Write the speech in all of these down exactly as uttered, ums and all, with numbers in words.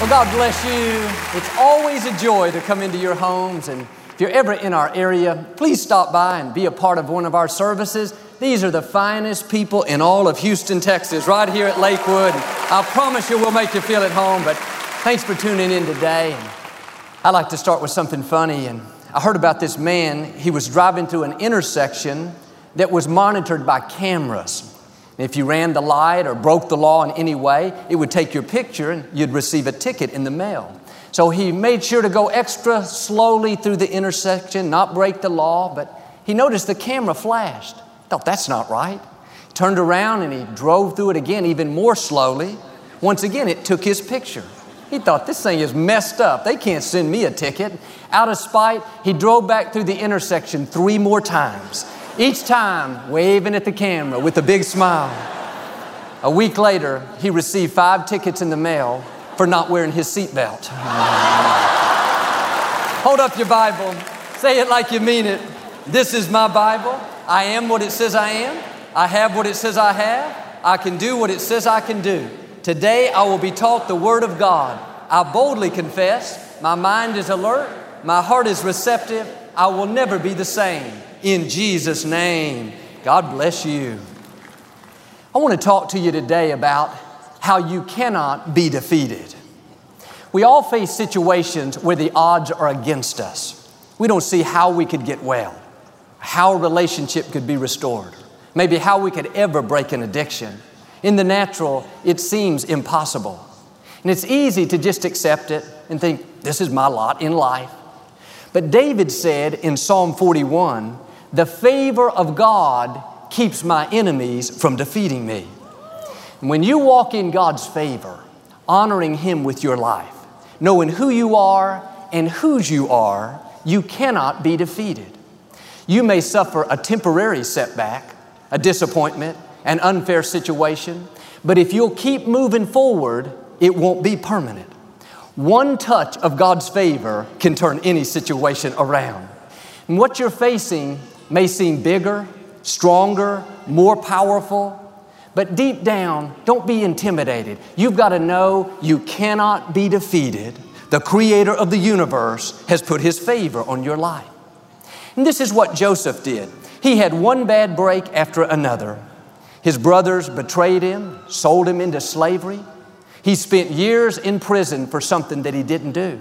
Well, God bless you. It's always a joy to come into your homes. And if you're ever in our area, please stop by and be a part of one of our services. These are the finest people in all of Houston, Texas, right here at Lakewood. And I promise you we'll make you feel at home, but thanks for tuning in today. And I'd like to start with something funny. And I heard about this man. He was driving through an intersection that was monitored by cameras. And if you ran the light or broke the law in any way, it would take your picture and you'd receive a ticket in the mail. So he made sure to go extra slowly through the intersection, not break the law, but he noticed the camera flashed. Thought, that's not right. Turned around and he drove through it again, even more slowly. Once again, it took his picture. He thought, this thing is messed up. They can't send me a ticket. Out of spite, he drove back through the intersection three more times, each time waving at the camera with a big smile. A week later, he received five tickets in the mail for not wearing his seatbelt. Hold up your Bible. Say it like you mean it. This is my Bible. I am what it says I am. I have what it says I have. I can do what it says I can do. Today, I will be taught the Word of God. I boldly confess. My mind is alert. My heart is receptive. I will never be the same. In Jesus' name, God bless you. I want to talk to you today about how you cannot be defeated. We all face situations where the odds are against us. We don't see how we could get well, how a relationship could be restored, maybe how we could ever break an addiction. In the natural, it seems impossible. And it's easy to just accept it and think, this is my lot in life. But David said in Psalm forty-one, the favor of God keeps my enemies from defeating me. And when you walk in God's favor, honoring Him with your life, knowing who you are and whose you are, you cannot be defeated. You may suffer a temporary setback, a disappointment, an unfair situation, but if you'll keep moving forward, it won't be permanent. One touch of God's favor can turn any situation around. And what you're facing may seem bigger, stronger, more powerful, but deep down, don't be intimidated. You've got to know you cannot be defeated. The Creator of the universe has put His favor on your life. And this is what Joseph did. He had one bad break after another. His brothers betrayed him, sold him into slavery. He spent years in prison for something that he didn't do.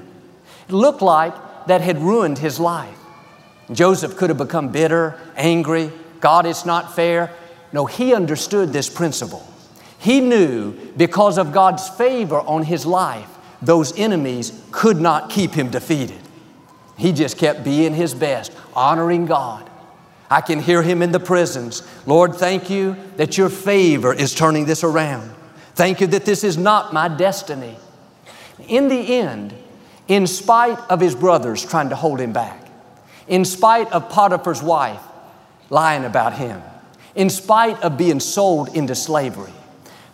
It looked like that had ruined his life. Joseph could have become bitter, angry. God, it's not fair. No, he understood this principle. He knew because of God's favor on his life, those enemies could not keep him defeated. He just kept being his best, honoring God. I can hear him in the prisons. Lord, thank you that your favor is turning this around. Thank you that this is not my destiny. In the end, in spite of his brothers trying to hold him back, in spite of Potiphar's wife lying about him, in spite of being sold into slavery,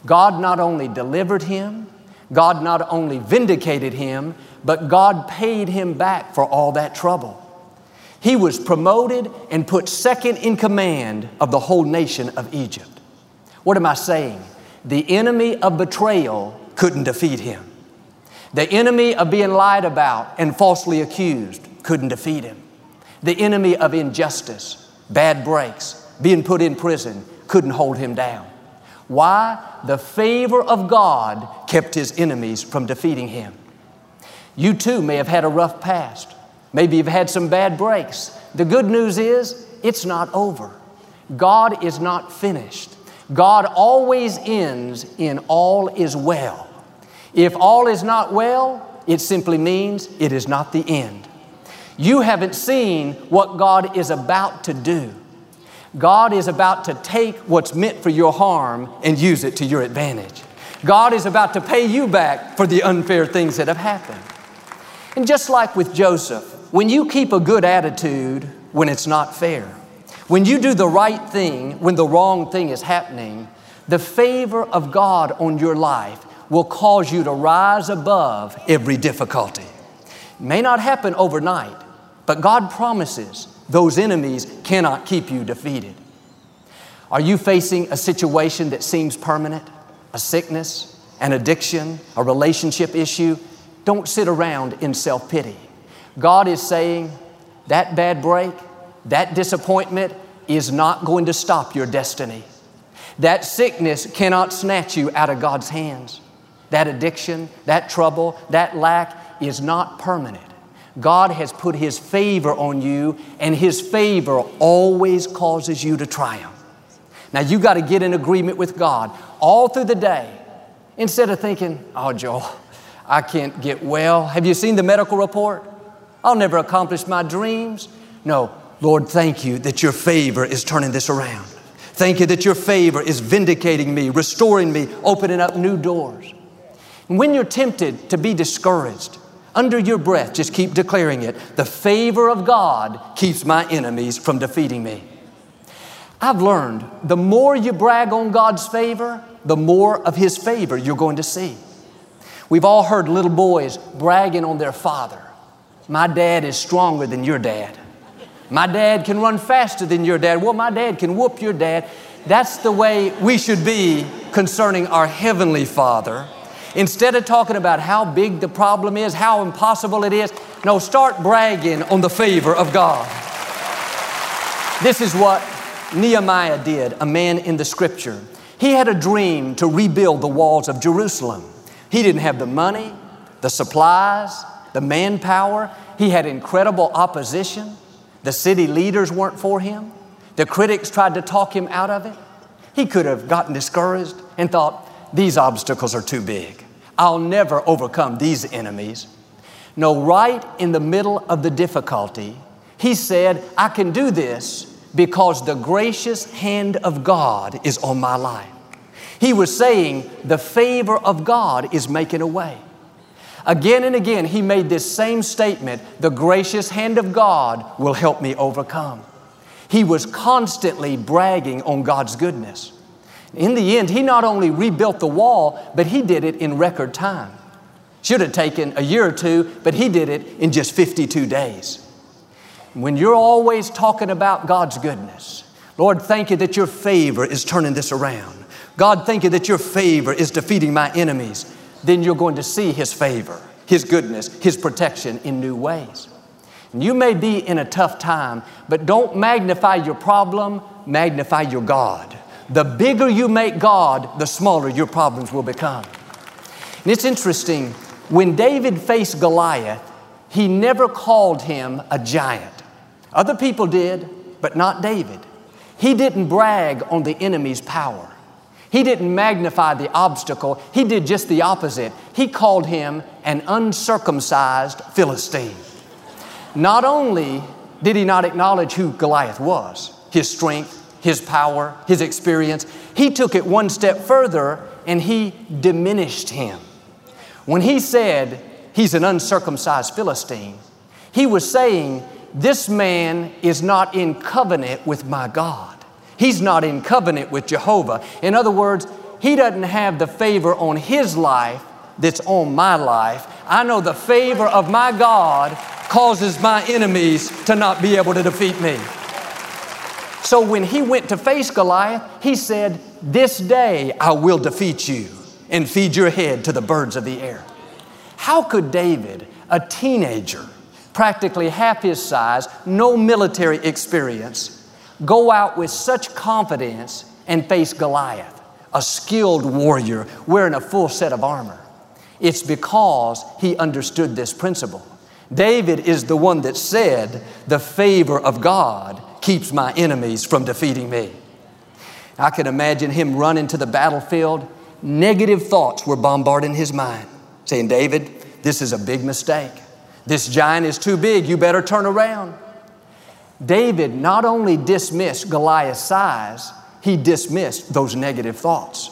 God not only delivered him, God not only vindicated him, but God paid him back for all that trouble. He was promoted and put second in command of the whole nation of Egypt. What am I saying? The enemy of betrayal couldn't defeat him. The enemy of being lied about and falsely accused couldn't defeat him. The enemy of injustice, bad breaks, being put in prison couldn't hold him down. Why? The favor of God kept his enemies from defeating him. You too may have had a rough past. Maybe you've had some bad breaks. The good news is it's not over. God is not finished. God always ends in all is well. If all is not well, it simply means it is not the end. You haven't seen what God is about to do. God is about to take what's meant for your harm and use it to your advantage. God is about to pay you back for the unfair things that have happened. And just like with Joseph, when you keep a good attitude when it's not fair, when you do the right thing when the wrong thing is happening, the favor of God on your life will cause you to rise above every difficulty. It may not happen overnight, but God promises those enemies cannot keep you defeated. Are you facing a situation that seems permanent? A sickness, an addiction, a relationship issue? Don't sit around in self-pity. God is saying that bad break, that disappointment is not going to stop your destiny. That sickness cannot snatch you out of God's hands. That addiction, that trouble, that lack is not permanent. God has put His favor on you, and His favor always causes you to triumph. Now, you got to get in agreement with God all through the day instead of thinking, oh, Joel, I can't get well. Have you seen the medical report? I'll never accomplish my dreams. No, Lord, thank you that your favor is turning this around. Thank you that your favor is vindicating me, restoring me, opening up new doors. And when you're tempted to be discouraged, under your breath, just keep declaring it. The favor of God keeps my enemies from defeating me. I've learned the more you brag on God's favor, the more of His favor you're going to see. We've all heard little boys bragging on their father. My dad is stronger than your dad. My dad can run faster than your dad. Well, my dad can whoop your dad. That's the way we should be concerning our Heavenly Father. Instead of talking about how big the problem is, how impossible it is, no, start bragging on the favor of God. This is what Nehemiah did, a man in the Scripture. He had a dream to rebuild the walls of Jerusalem. He didn't have the money, the supplies, the manpower. He had incredible opposition. The city leaders weren't for him. The critics tried to talk him out of it. He could have gotten discouraged and thought, these obstacles are too big. I'll never overcome these enemies. No, right in the middle of the difficulty, he said, I can do this because the gracious hand of God is on my life. He was saying the favor of God is making a way. Again and again, he made this same statement, the gracious hand of God will help me overcome. He was constantly bragging on God's goodness. In the end, he not only rebuilt the wall, but he did it in record time. Should have taken a year or two, but he did it in just fifty-two days. When you're always talking about God's goodness, Lord, thank you that your favor is turning this around. God, thank you that your favor is defeating my enemies. Then you're going to see His favor, His goodness, His protection in new ways. And you may be in a tough time, but don't magnify your problem, magnify your God. The bigger you make God, the smaller your problems will become. And it's interesting, when David faced Goliath, he never called him a giant. Other people did, but not David. He didn't brag on the enemy's power. He didn't magnify the obstacle. He did just the opposite. He called him an uncircumcised Philistine. Not only did he not acknowledge who Goliath was, his strength, his power, his experience, he took it one step further and he diminished him. When he said he's an uncircumcised Philistine, he was saying, this man is not in covenant with my God. He's not in covenant with Jehovah. In other words, he doesn't have the favor on his life that's on my life. I know the favor of my God causes my enemies to not be able to defeat me. So when he went to face Goliath, he said, this day I will defeat you and feed your head to the birds of the air. How could David, a teenager, practically half his size, no military experience, go out with such confidence and face Goliath, a skilled warrior wearing a full set of armor? It's because he understood this principle. David is the one that said, the favor of God keeps my enemies from defeating me. I can imagine him running to the battlefield. Negative thoughts were bombarding his mind, saying, David, this is a big mistake. This giant is too big. You better turn around. David not only dismissed Goliath's size, he dismissed those negative thoughts.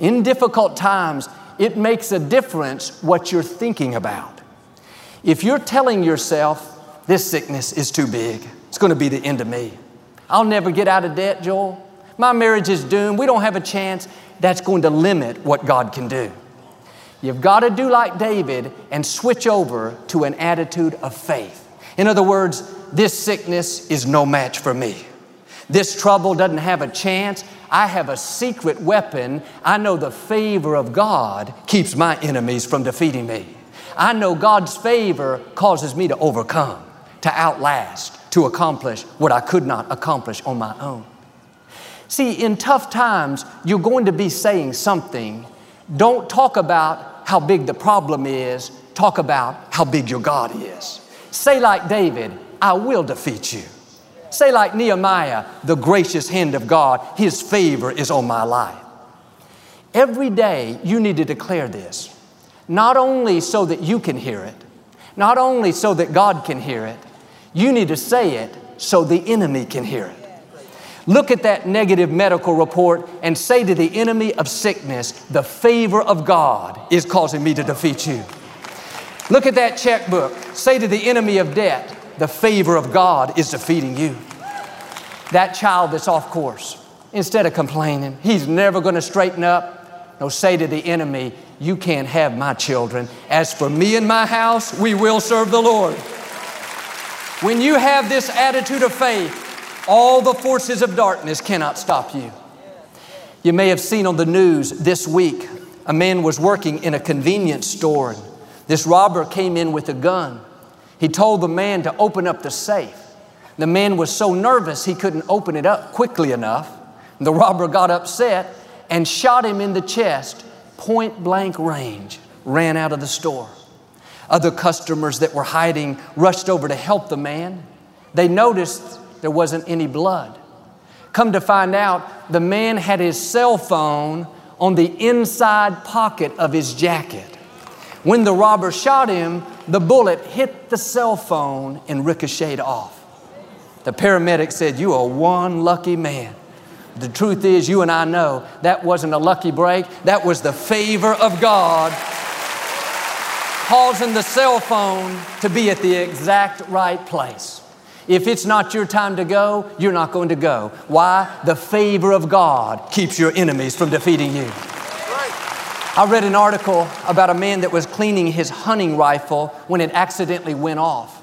In difficult times, it makes a difference what you're thinking about. If you're telling yourself, this sickness is too big, it's going to be the end of me. I'll never get out of debt, Joel. My marriage is doomed. We don't have a chance. That's going to limit what God can do. You've got to do like David and switch over to an attitude of faith. In other words, this sickness is no match for me. This trouble doesn't have a chance. I have a secret weapon. I know the favor of God keeps my enemies from defeating me. I know God's favor causes me to overcome, to outlast, to accomplish what I could not accomplish on my own. See, in tough times, you're going to be saying something. Don't talk about how big the problem is. Talk about how big your God is. Say like David, I will defeat you. Say like Nehemiah, the gracious hand of God, His favor is on my life. Every day you need to declare this, not only so that you can hear it, not only so that God can hear it, you need to say it so the enemy can hear it. Look at that negative medical report and say to the enemy of sickness, the favor of God is causing me to defeat you. Look at that checkbook. Say to the enemy of debt, the favor of God is defeating you. That child that's off course, instead of complaining, he's never going to straighten up. No, say to the enemy, you can't have my children. As for me and my house, we will serve the Lord. When you have this attitude of faith, all the forces of darkness cannot stop you. You may have seen on the news this week, a man was working in a convenience store. This robber came in with a gun. He told the man to open up the safe. The man was so nervous he couldn't open it up quickly enough. The robber got upset and shot him in the chest, point blank range, ran out of the store. Other customers that were hiding rushed over to help the man. They noticed there wasn't any blood. Come to find out, the man had his cell phone on the inside pocket of his jacket. When the robber shot him, the bullet hit the cell phone and ricocheted off. The paramedic said, you are one lucky man. The truth is, you and I know that wasn't a lucky break. That was the favor of God causing the cell phone to be at the exact right place. If it's not your time to go, you're not going to go. Why? The favor of God keeps your enemies from defeating you. I read an article about a man that was cleaning his hunting rifle when it accidentally went off.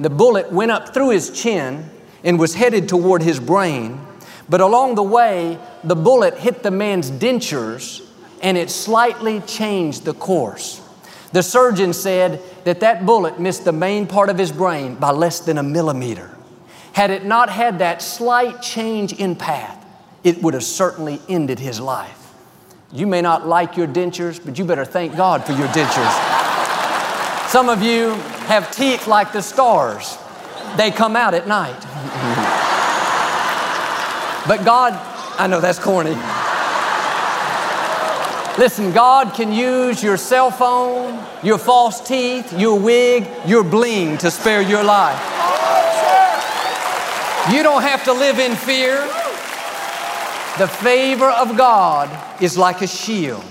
The bullet went up through his chin and was headed toward his brain, but along the way, the bullet hit the man's dentures and it slightly changed the course. The surgeon said that that bullet missed the main part of his brain by less than a millimeter. Had it not had that slight change in path, it would have certainly ended his life. You may not like your dentures, but you better thank God for your dentures. Some of you have teeth like the stars. They come out at night. But God, I know that's corny. Listen, God can use your cell phone, your false teeth, your wig, your bling to spare your life. You don't have to live in fear. The favor of God is like a shield.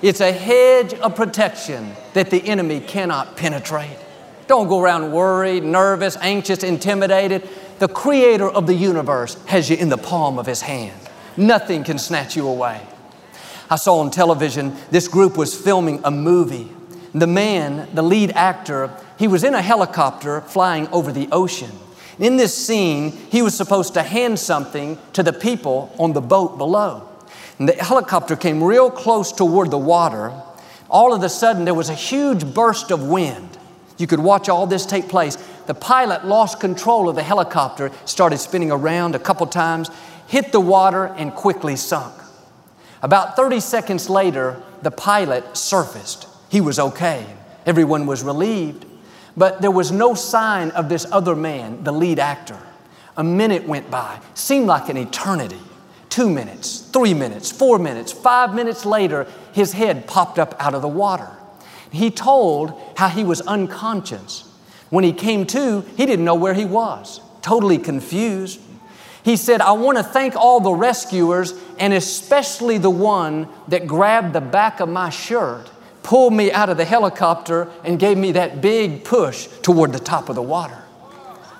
It's a hedge of protection that the enemy cannot penetrate. Don't go around worried, nervous, anxious, intimidated. The creator of the universe has you in the palm of his hand. Nothing can snatch you away. I saw on television, this group was filming a movie. The man, the lead actor, he was in a helicopter flying over the ocean. In this scene, he was supposed to hand something to the people on the boat below. And the helicopter came real close toward the water. All of a sudden, there was a huge burst of wind. You could watch all this take place. The pilot lost control of the helicopter, started spinning around a couple times, hit the water, and quickly sunk. About thirty seconds later, the pilot surfaced. He was okay. Everyone was relieved. But there was no sign of this other man, the lead actor. A minute went by, seemed like an eternity. Two minutes, three minutes, four minutes, five minutes later, his head popped up out of the water. He told how he was unconscious. When he came to, he didn't know where he was, totally confused. He said, I want to thank all the rescuers and especially the one that grabbed the back of my shirt pulled me out of the helicopter and gave me that big push toward the top of the water.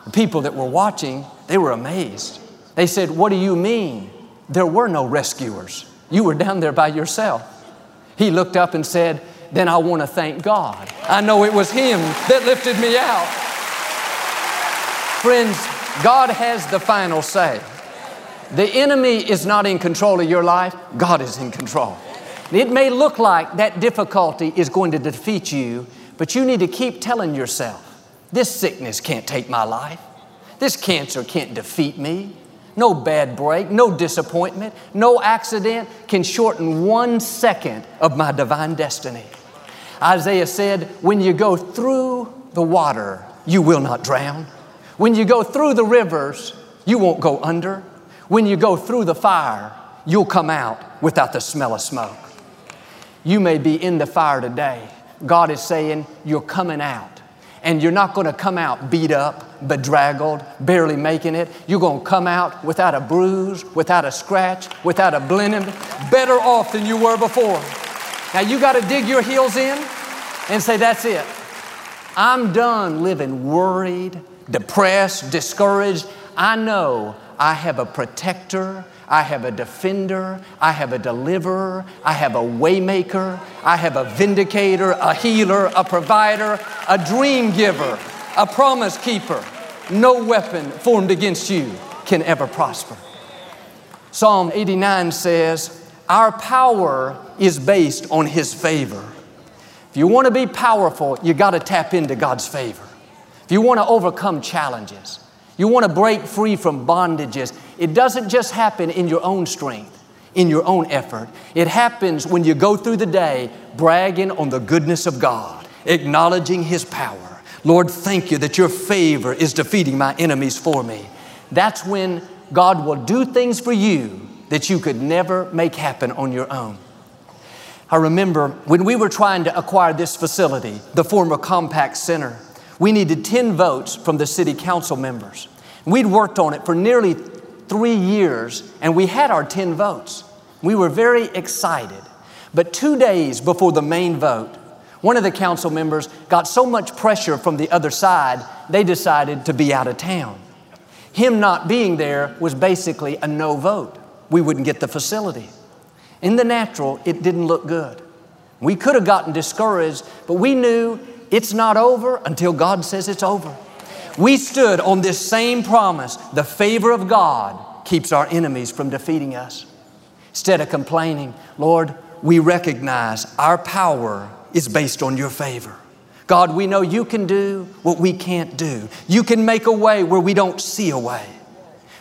The people that were watching, they were amazed. They said, "What do you mean? There were no rescuers. You were down there by yourself." He looked up and said, "Then I want to thank God. I know it was Him that lifted me out." Friends, God has the final say. The enemy is not in control of your life. God is in control. It may look like that difficulty is going to defeat you, but you need to keep telling yourself, this sickness can't take my life. This cancer can't defeat me. No bad break, no disappointment, no accident can shorten one second of my divine destiny. Isaiah said, when you go through the water, you will not drown. When you go through the rivers, you won't go under. When you go through the fire, you'll come out without the smell of smoke. You may be in the fire today. God is saying, you're coming out. And you're not going to come out beat up, bedraggled, barely making it. You're going to come out without a bruise, without a scratch, without a blemish, better off than you were before. Now, you got to dig your heels in and say, that's it. I'm done living worried, depressed, discouraged. I know I have a protector. I have a defender, I have a deliverer, I have a waymaker, I have a vindicator, a healer, a provider, a dream giver, a promise keeper. No weapon formed against you can ever prosper. Psalm eighty-nine says, our power is based on His favor. If you want to be powerful, you got to tap into God's favor. If you want to overcome challenges, you want to break free from bondages, it doesn't just happen in your own strength, in your own effort. It happens when you go through the day bragging on the goodness of God, acknowledging His power. Lord, thank you that your favor is defeating my enemies for me. That's when God will do things for you that you could never make happen on your own. I remember when we were trying to acquire this facility, the former Compact Center, we needed ten votes from the city council members. We'd worked on it for nearly three years, and we had our ten votes. We were very excited. But two days before the main vote, one of the council members got so much pressure from the other side, they decided to be out of town. Him not being there was basically a no vote. We wouldn't get the facility. In the natural, it didn't look good. We could have gotten discouraged, but we knew it's not over until God says it's over. We stood on this same promise. The favor of God keeps our enemies from defeating us. Instead of complaining, Lord, we recognize our power is based on your favor. God, we know you can do what we can't do. You can make a way where we don't see a way.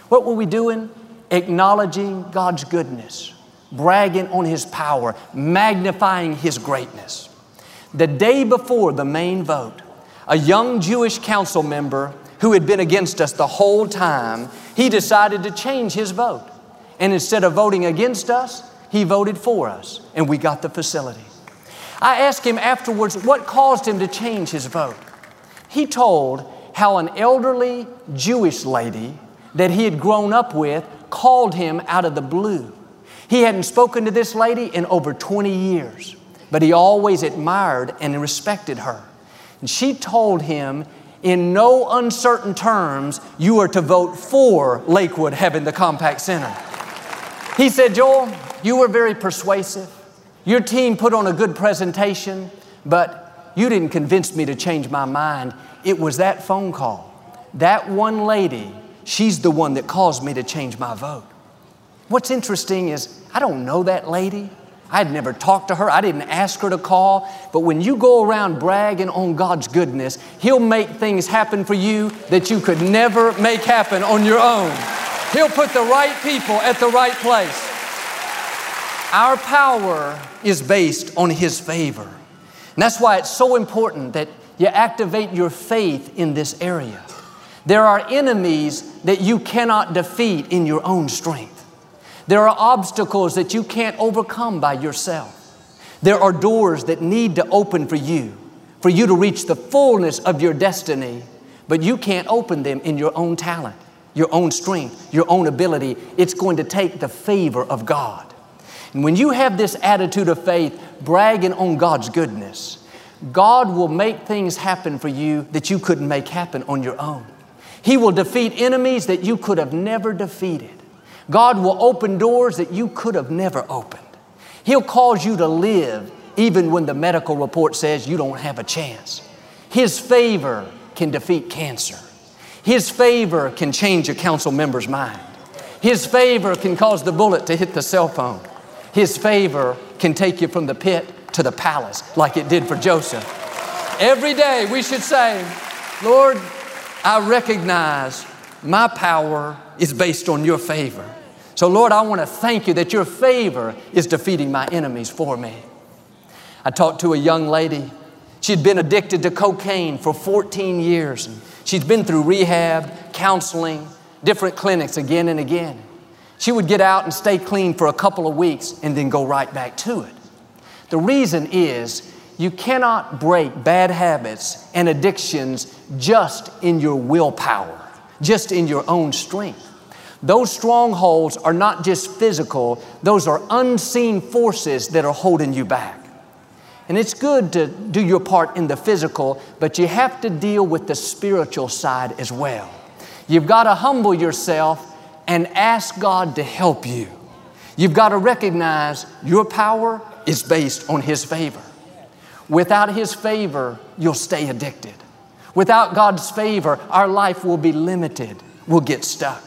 What were we doing? Acknowledging God's goodness, bragging on His power, magnifying His greatness. The day before the main vote, a young Jewish council member who had been against us the whole time, he decided to change his vote. And instead of voting against us, he voted for us, and we got the facility. I asked him afterwards what caused him to change his vote. He told how an elderly Jewish lady that he had grown up with called him out of the blue. He hadn't spoken to this lady in over twenty years, but he always admired and respected her. And she told him, in no uncertain terms, you are to vote for Lakewood having the Compact Center. He said, Joel, you were very persuasive. Your team put on a good presentation, but you didn't convince me to change my mind. It was that phone call. That one lady, she's the one that caused me to change my vote. What's interesting is I don't know that lady. I'd never talked to her. I didn't ask her to call. But when you go around bragging on God's goodness, He'll make things happen for you that you could never make happen on your own. He'll put the right people at the right place. Our power is based on His favor. And that's why it's so important that you activate your faith in this area. There are enemies that you cannot defeat in your own strength. There are obstacles that you can't overcome by yourself. There are doors that need to open for you, for you to reach the fullness of your destiny, but you can't open them in your own talent, your own strength, your own ability. It's going to take the favor of God. And when you have this attitude of faith, bragging on God's goodness, God will make things happen for you that you couldn't make happen on your own. He will defeat enemies that you could have never defeated. God will open doors that you could have never opened. He'll cause you to live even when the medical report says you don't have a chance. His favor can defeat cancer. His favor can change a council member's mind. His favor can cause the bullet to hit the cell phone. His favor can take you from the pit to the palace like it did for Joseph. Every day we should say, Lord, I recognize my power is based on your favor. So Lord, I want to thank you that your favor is defeating my enemies for me. I talked to a young lady. She'd been addicted to cocaine for fourteen years. And she's been through rehab, counseling, different clinics again and again. She would get out and stay clean for a couple of weeks and then go right back to it. The reason is you cannot break bad habits and addictions just in your willpower, just in your own strength. Those strongholds are not just physical. Those are unseen forces that are holding you back. And it's good to do your part in the physical, but you have to deal with the spiritual side as well. You've got to humble yourself and ask God to help you. You've got to recognize your power is based on His favor. Without His favor, you'll stay addicted. Without God's favor, our life will be limited. We'll get stuck.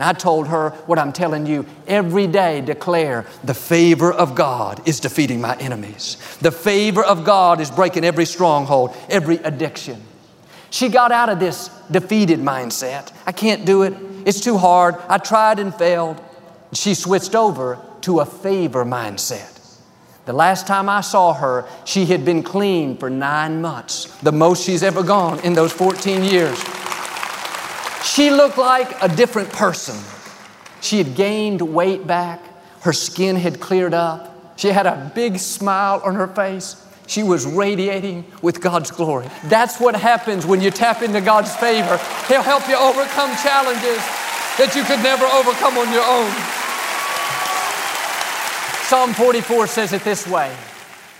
And I told her what I'm telling you. Every day declare, the favor of God is defeating my enemies. The favor of God is breaking every stronghold, every addiction. She got out of this defeated mindset. I can't do it. It's too hard. I tried and failed. She switched over to a favor mindset. The last time I saw her, she had been clean for nine months, the most she's ever gone in those fourteen years. She looked like a different person. She had gained weight back. Her skin had cleared up. She had a big smile on her face. She was radiating with God's glory. That's what happens when you tap into God's favor. He'll help you overcome challenges that you could never overcome on your own. Psalm forty-four says it this way,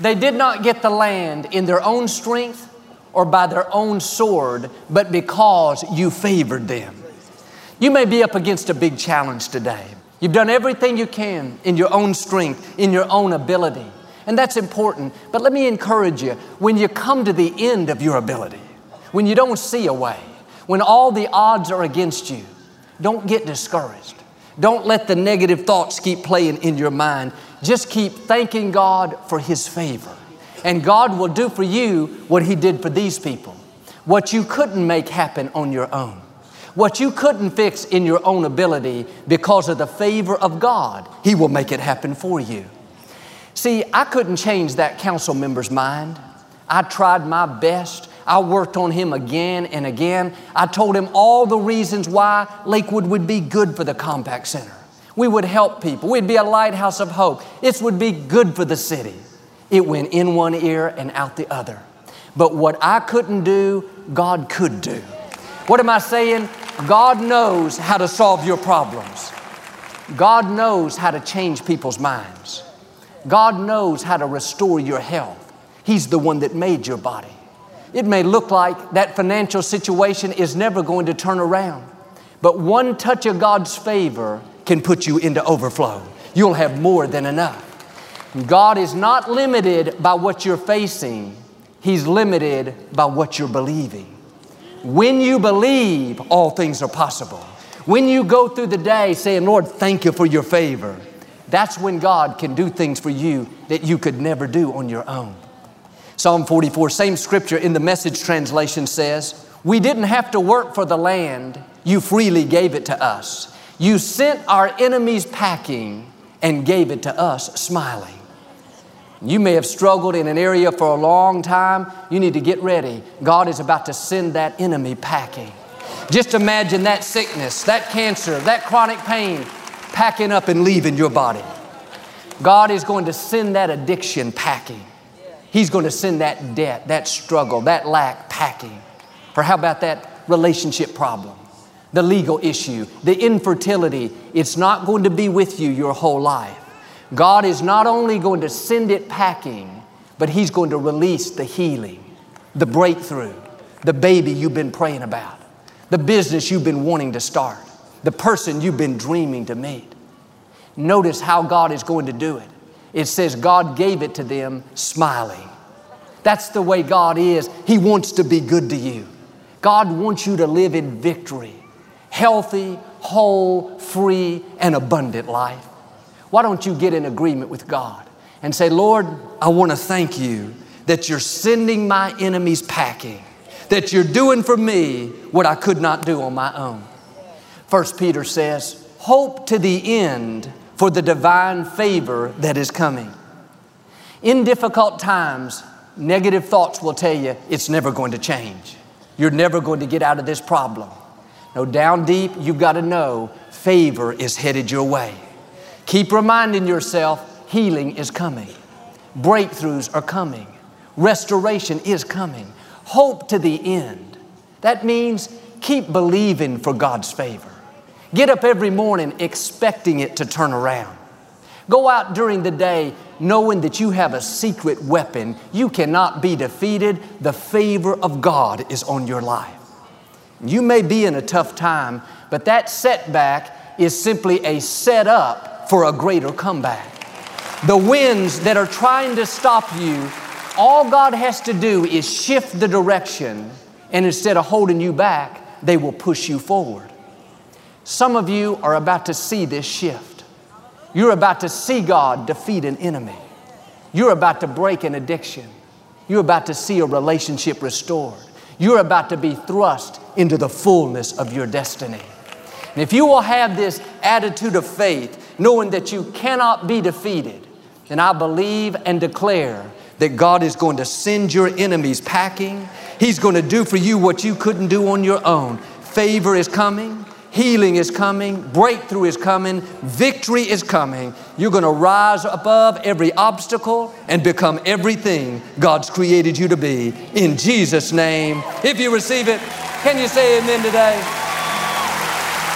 they did not get the land in their own strength or by their own sword, but because you favored them. You may be up against a big challenge today. You've done everything you can in your own strength, in your own ability, and that's important. But let me encourage you, when you come to the end of your ability, when you don't see a way, when all the odds are against you, don't get discouraged. Don't let the negative thoughts keep playing in your mind. Just keep thanking God for His favor. And God will do for you what He did for these people. What you couldn't make happen on your own. What you couldn't fix in your own ability, because of the favor of God, He will make it happen for you. See, I couldn't change that council member's mind. I tried my best. I worked on him again and again. I told him all the reasons why Lakewood would be good for the Compact Center. We would help people. We'd be a lighthouse of hope. It would be good for the city. It went in one ear and out the other. But what I couldn't do, God could do. What am I saying? God knows how to solve your problems. God knows how to change people's minds. God knows how to restore your health. He's the one that made your body. It may look like that financial situation is never going to turn around, but one touch of God's favor can put you into overflow. You'll have more than enough. God is not limited by what you're facing. He's limited by what you're believing. When you believe, all things are possible. When you go through the day saying, Lord, thank you for your favor, that's when God can do things for you that you could never do on your own. Psalm forty-four, same scripture in the Message translation says, we didn't have to work for the land. You freely gave it to us. You sent our enemies packing and gave it to us smiling. You may have struggled in an area for a long time. You need to get ready. God is about to send that enemy packing. Just imagine that sickness, that cancer, that chronic pain packing up and leaving your body. God is going to send that addiction packing. He's going to send that debt, that struggle, that lack packing. Or how about that relationship problem, the legal issue, the infertility? It's not going to be with you your whole life. God is not only going to send it packing, but He's going to release the healing, the breakthrough, the baby you've been praying about, the business you've been wanting to start, the person you've been dreaming to meet. Notice how God is going to do it. It says God gave it to them smiling. That's the way God is. He wants to be good to you. God wants you to live in victory, healthy, whole, free, and abundant life. Why don't you get in agreement with God and say, Lord, I want to thank you that you're sending my enemies packing, that you're doing for me what I could not do on my own. First Peter says, hope to the end for the divine favor that is coming. In difficult times, negative thoughts will tell you it's never going to change. You're never going to get out of this problem. No, down deep, you've got to know favor is headed your way. Keep reminding yourself healing is coming. Breakthroughs are coming. Restoration is coming. Hope to the end. That means keep believing for God's favor. Get up every morning expecting it to turn around. Go out during the day knowing that you have a secret weapon. You cannot be defeated. The favor of God is on your life. You may be in a tough time, but that setback is simply a setup for a greater comeback. The winds that are trying to stop you, all God has to do is shift the direction, and instead of holding you back, they will push you forward. Some of you are about to see this shift. You're about to see God defeat an enemy. You're about to break an addiction. You're about to see a relationship restored. You're about to be thrust into the fullness of your destiny. And if you will have this attitude of faith, knowing that you cannot be defeated, then I believe and declare that God is going to send your enemies packing. He's going to do for you what you couldn't do on your own. Favor is coming. Healing is coming. Breakthrough is coming. Victory is coming. You're going to rise above every obstacle and become everything God's created you to be. In Jesus' name. If you receive it, can you say amen today?